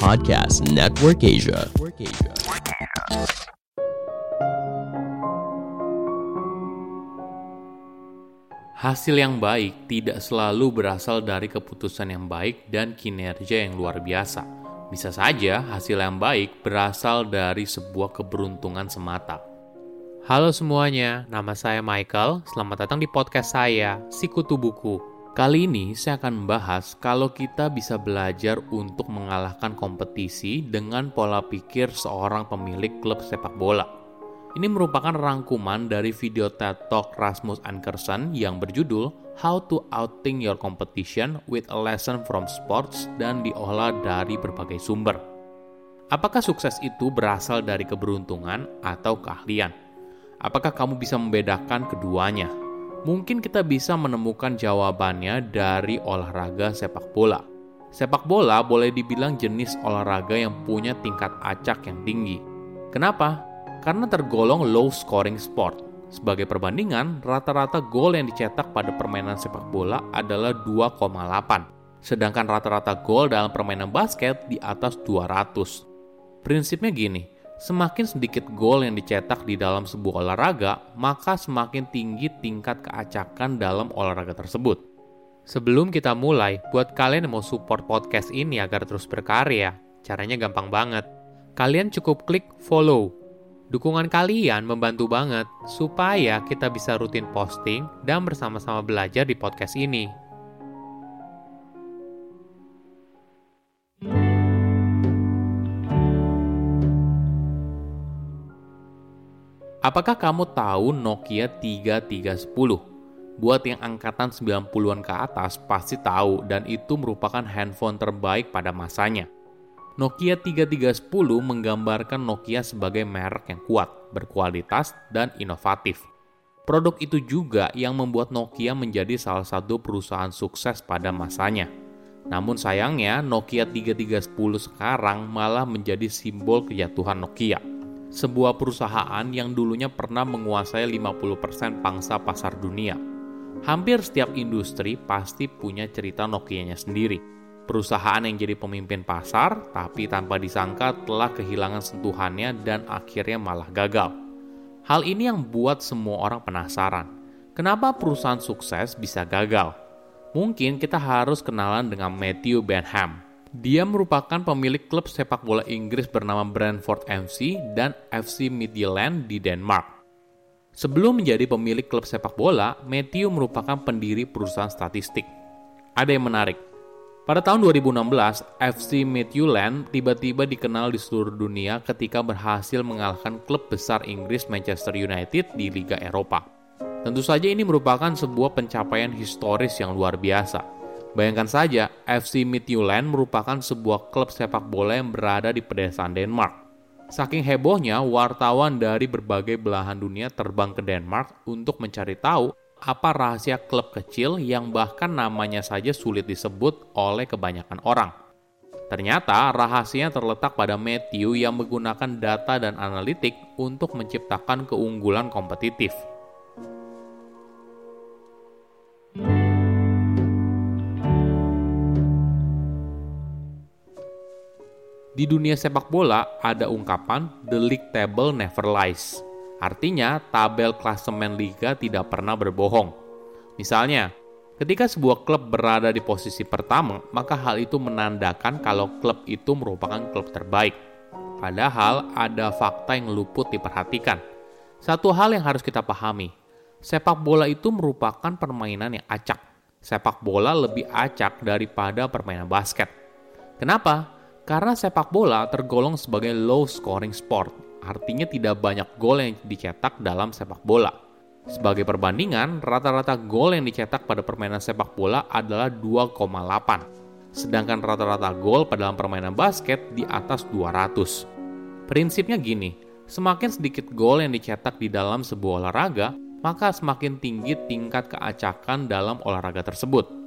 Podcast Network Asia. Hasil yang baik tidak selalu berasal dari keputusan yang baik dan kinerja yang luar biasa. Bisa saja hasil yang baik berasal dari sebuah keberuntungan semata. Halo semuanya, nama saya Michael. Selamat datang di podcast saya, Si Kutubuku. Kali ini saya akan membahas kalau kita bisa belajar untuk mengalahkan kompetisi dengan pola pikir seorang pemilik klub sepak bola. Ini merupakan rangkuman dari video TED Talk Rasmus Ankersen yang berjudul How to Outthink Your Competition with a Lesson from Sports dan diolah dari berbagai sumber. Apakah sukses itu berasal dari keberuntungan atau keahlian? Apakah kamu bisa membedakan keduanya? Mungkin kita bisa menemukan jawabannya dari olahraga sepak bola. Sepak bola boleh dibilang jenis olahraga yang punya tingkat acak yang tinggi. Kenapa? Karena tergolong low scoring sport. Sebagai perbandingan, rata-rata gol yang dicetak pada permainan sepak bola adalah 2,8, sedangkan rata-rata gol dalam permainan basket di atas 200. Prinsipnya gini, semakin sedikit gol yang dicetak di dalam sebuah olahraga, maka semakin tinggi tingkat keacakan dalam olahraga tersebut. Sebelum kita mulai, buat kalian yang mau support podcast ini agar terus berkarya, caranya gampang banget. Kalian cukup klik follow. Dukungan kalian membantu banget supaya kita bisa rutin posting dan bersama-sama belajar di podcast ini. Apakah kamu tahu Nokia 3310? Buat yang angkatan 90-an ke atas pasti tahu dan itu merupakan handphone terbaik pada masanya. Nokia 3310 menggambarkan Nokia sebagai merek yang kuat, berkualitas, dan inovatif. Produk itu juga yang membuat Nokia menjadi salah satu perusahaan sukses pada masanya. Namun sayangnya, Nokia 3310 sekarang malah menjadi simbol kejatuhan Nokia. Sebuah perusahaan yang dulunya pernah menguasai 50% pangsa pasar dunia. Hampir setiap industri pasti punya cerita Nokia-nya sendiri. Perusahaan yang jadi pemimpin pasar, tapi tanpa disangka telah kehilangan sentuhannya dan akhirnya malah gagal. Hal ini yang buat semua orang penasaran. Kenapa perusahaan sukses bisa gagal? Mungkin kita harus kenalan dengan Matthew Benham. Dia merupakan pemilik klub sepak bola Inggris bernama Brentford FC dan FC Midtjylland di Denmark. Sebelum menjadi pemilik klub sepak bola, Matthew merupakan pendiri perusahaan statistik. Ada yang menarik. Pada tahun 2016, FC Midtjylland tiba-tiba dikenal di seluruh dunia ketika berhasil mengalahkan klub besar Inggris Manchester United di Liga Eropa. Tentu saja ini merupakan sebuah pencapaian historis yang luar biasa. Bayangkan saja, FC Midtjylland merupakan sebuah klub sepak bola yang berada di pedesaan Denmark. Saking hebohnya, wartawan dari berbagai belahan dunia terbang ke Denmark untuk mencari tahu apa rahasia klub kecil yang bahkan namanya saja sulit disebut oleh kebanyakan orang. Ternyata rahasianya terletak pada Matthew yang menggunakan data dan analitik untuk menciptakan keunggulan kompetitif. Di dunia sepak bola ada ungkapan "The league table never lies". Artinya, tabel klasemen liga tidak pernah berbohong. Misalnya, ketika sebuah klub berada di posisi pertama, maka hal itu menandakan kalau klub itu merupakan klub terbaik. Padahal, ada fakta yang luput diperhatikan. Satu hal yang harus kita pahami, sepak bola itu merupakan permainan yang acak. Sepak bola lebih acak daripada permainan basket. Kenapa? Karena sepak bola tergolong sebagai low scoring sport. Artinya tidak banyak gol yang dicetak dalam sepak bola. Sebagai perbandingan, rata-rata gol yang dicetak pada permainan sepak bola adalah 2,8. Sedangkan rata-rata gol dalam permainan basket di atas 200. Prinsipnya gini, semakin sedikit gol yang dicetak di dalam sebuah olahraga, maka semakin tinggi tingkat keacakan dalam olahraga tersebut.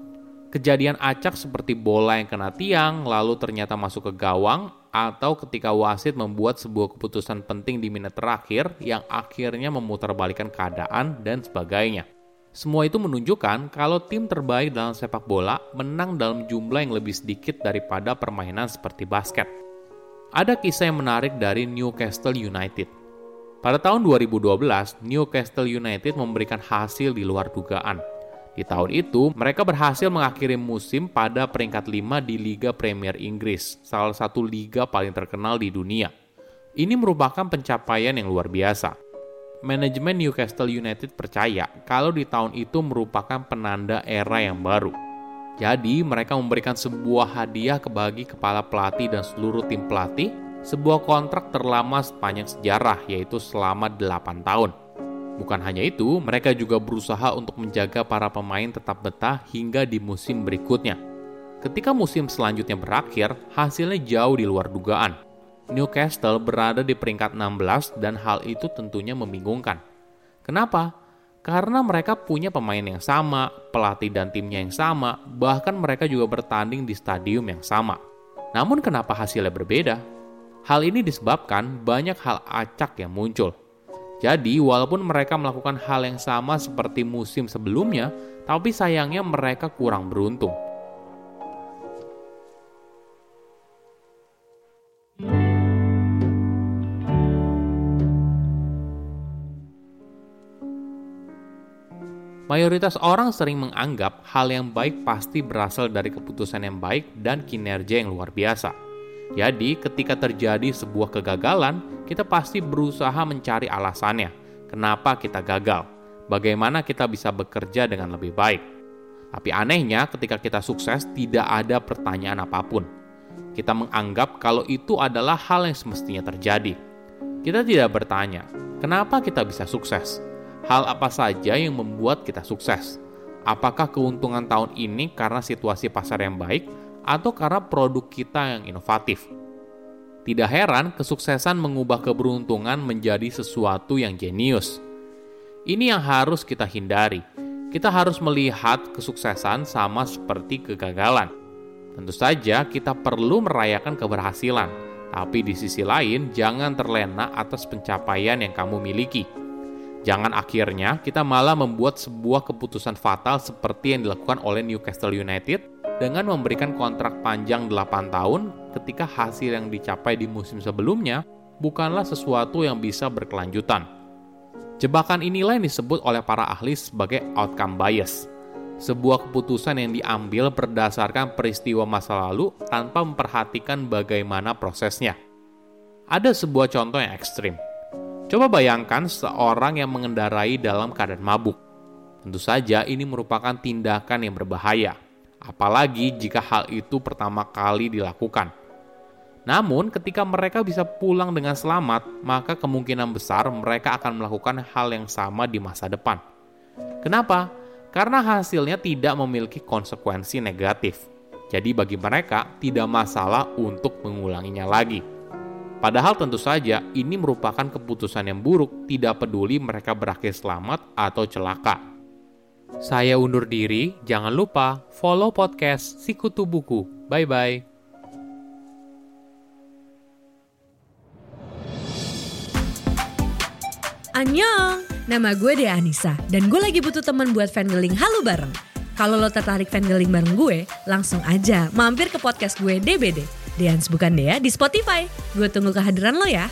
Kejadian acak seperti bola yang kena tiang, lalu ternyata masuk ke gawang, atau ketika wasit membuat sebuah keputusan penting di menit terakhir yang akhirnya memutarbalikkan keadaan dan sebagainya. Semua itu menunjukkan kalau tim terbaik dalam sepak bola menang dalam jumlah yang lebih sedikit daripada permainan seperti basket. Ada kisah yang menarik dari Newcastle United. Pada tahun 2012, Newcastle United memberikan hasil di luar dugaan. Di tahun itu, mereka berhasil mengakhiri musim pada peringkat 5 di Liga Premier Inggris, salah satu liga paling terkenal di dunia. Ini merupakan pencapaian yang luar biasa. Manajemen Newcastle United percaya kalau di tahun itu merupakan penanda era yang baru. Jadi, mereka memberikan sebuah hadiah bagi kepala pelatih dan seluruh tim pelatih, sebuah kontrak terlama sepanjang sejarah, yaitu selama 8 tahun. Bukan hanya itu, mereka juga berusaha untuk menjaga para pemain tetap betah hingga di musim berikutnya. Ketika musim selanjutnya berakhir, hasilnya jauh di luar dugaan. Newcastle berada di peringkat 16 dan hal itu tentunya membingungkan. Kenapa? Karena mereka punya pemain yang sama, pelatih dan timnya yang sama, bahkan mereka juga bertanding di stadium yang sama. Namun kenapa hasilnya berbeda? Hal ini disebabkan banyak hal acak yang muncul. Jadi, walaupun mereka melakukan hal yang sama seperti musim sebelumnya, tapi sayangnya mereka kurang beruntung. Mayoritas orang sering menganggap hal yang baik pasti berasal dari keputusan yang baik dan kinerja yang luar biasa. Jadi, ketika terjadi sebuah kegagalan, kita pasti berusaha mencari alasannya. Kenapa kita gagal? Bagaimana kita bisa bekerja dengan lebih baik? Tapi anehnya, ketika kita sukses, tidak ada pertanyaan apapun. Kita menganggap kalau itu adalah hal yang semestinya terjadi. Kita tidak bertanya, kenapa kita bisa sukses? Hal apa saja yang membuat kita sukses? Apakah keuntungan tahun ini karena situasi pasar yang baik atau karena produk kita yang inovatif? Tidak heran, kesuksesan mengubah keberuntungan menjadi sesuatu yang jenius. Ini yang harus kita hindari. Kita harus melihat kesuksesan sama seperti kegagalan. Tentu saja kita perlu merayakan keberhasilan, tapi di sisi lain jangan terlena atas pencapaian yang kamu miliki. Jangan akhirnya kita malah membuat sebuah keputusan fatal seperti yang dilakukan oleh Newcastle United dengan memberikan kontrak panjang 8 tahun ketika hasil yang dicapai di musim sebelumnya bukanlah sesuatu yang bisa berkelanjutan. Jebakan inilah yang disebut oleh para ahli sebagai outcome bias. Sebuah keputusan yang diambil berdasarkan peristiwa masa lalu tanpa memperhatikan bagaimana prosesnya. Ada sebuah contoh yang ekstrim. Coba bayangkan seorang yang mengendarai dalam keadaan mabuk. Tentu saja ini merupakan tindakan yang berbahaya, apalagi jika hal itu pertama kali dilakukan. Namun, ketika mereka bisa pulang dengan selamat, maka kemungkinan besar mereka akan melakukan hal yang sama di masa depan. Kenapa? Karena hasilnya tidak memiliki konsekuensi negatif. Jadi bagi mereka, tidak masalah untuk mengulanginya lagi. Padahal tentu saja ini merupakan keputusan yang buruk, tidak peduli mereka berakhir selamat atau celaka. Saya undur diri, jangan lupa follow podcast Si Kutubuku. Bye-bye. Annyeong, nama gue Dea Anissa dan gue lagi butuh teman buat fangirling halu bareng. Kalau lo tertarik fangirling bareng gue, langsung aja mampir ke podcast gue DBD. Deans Bukan Dea di Spotify. Gue tunggu kehadiran lo ya.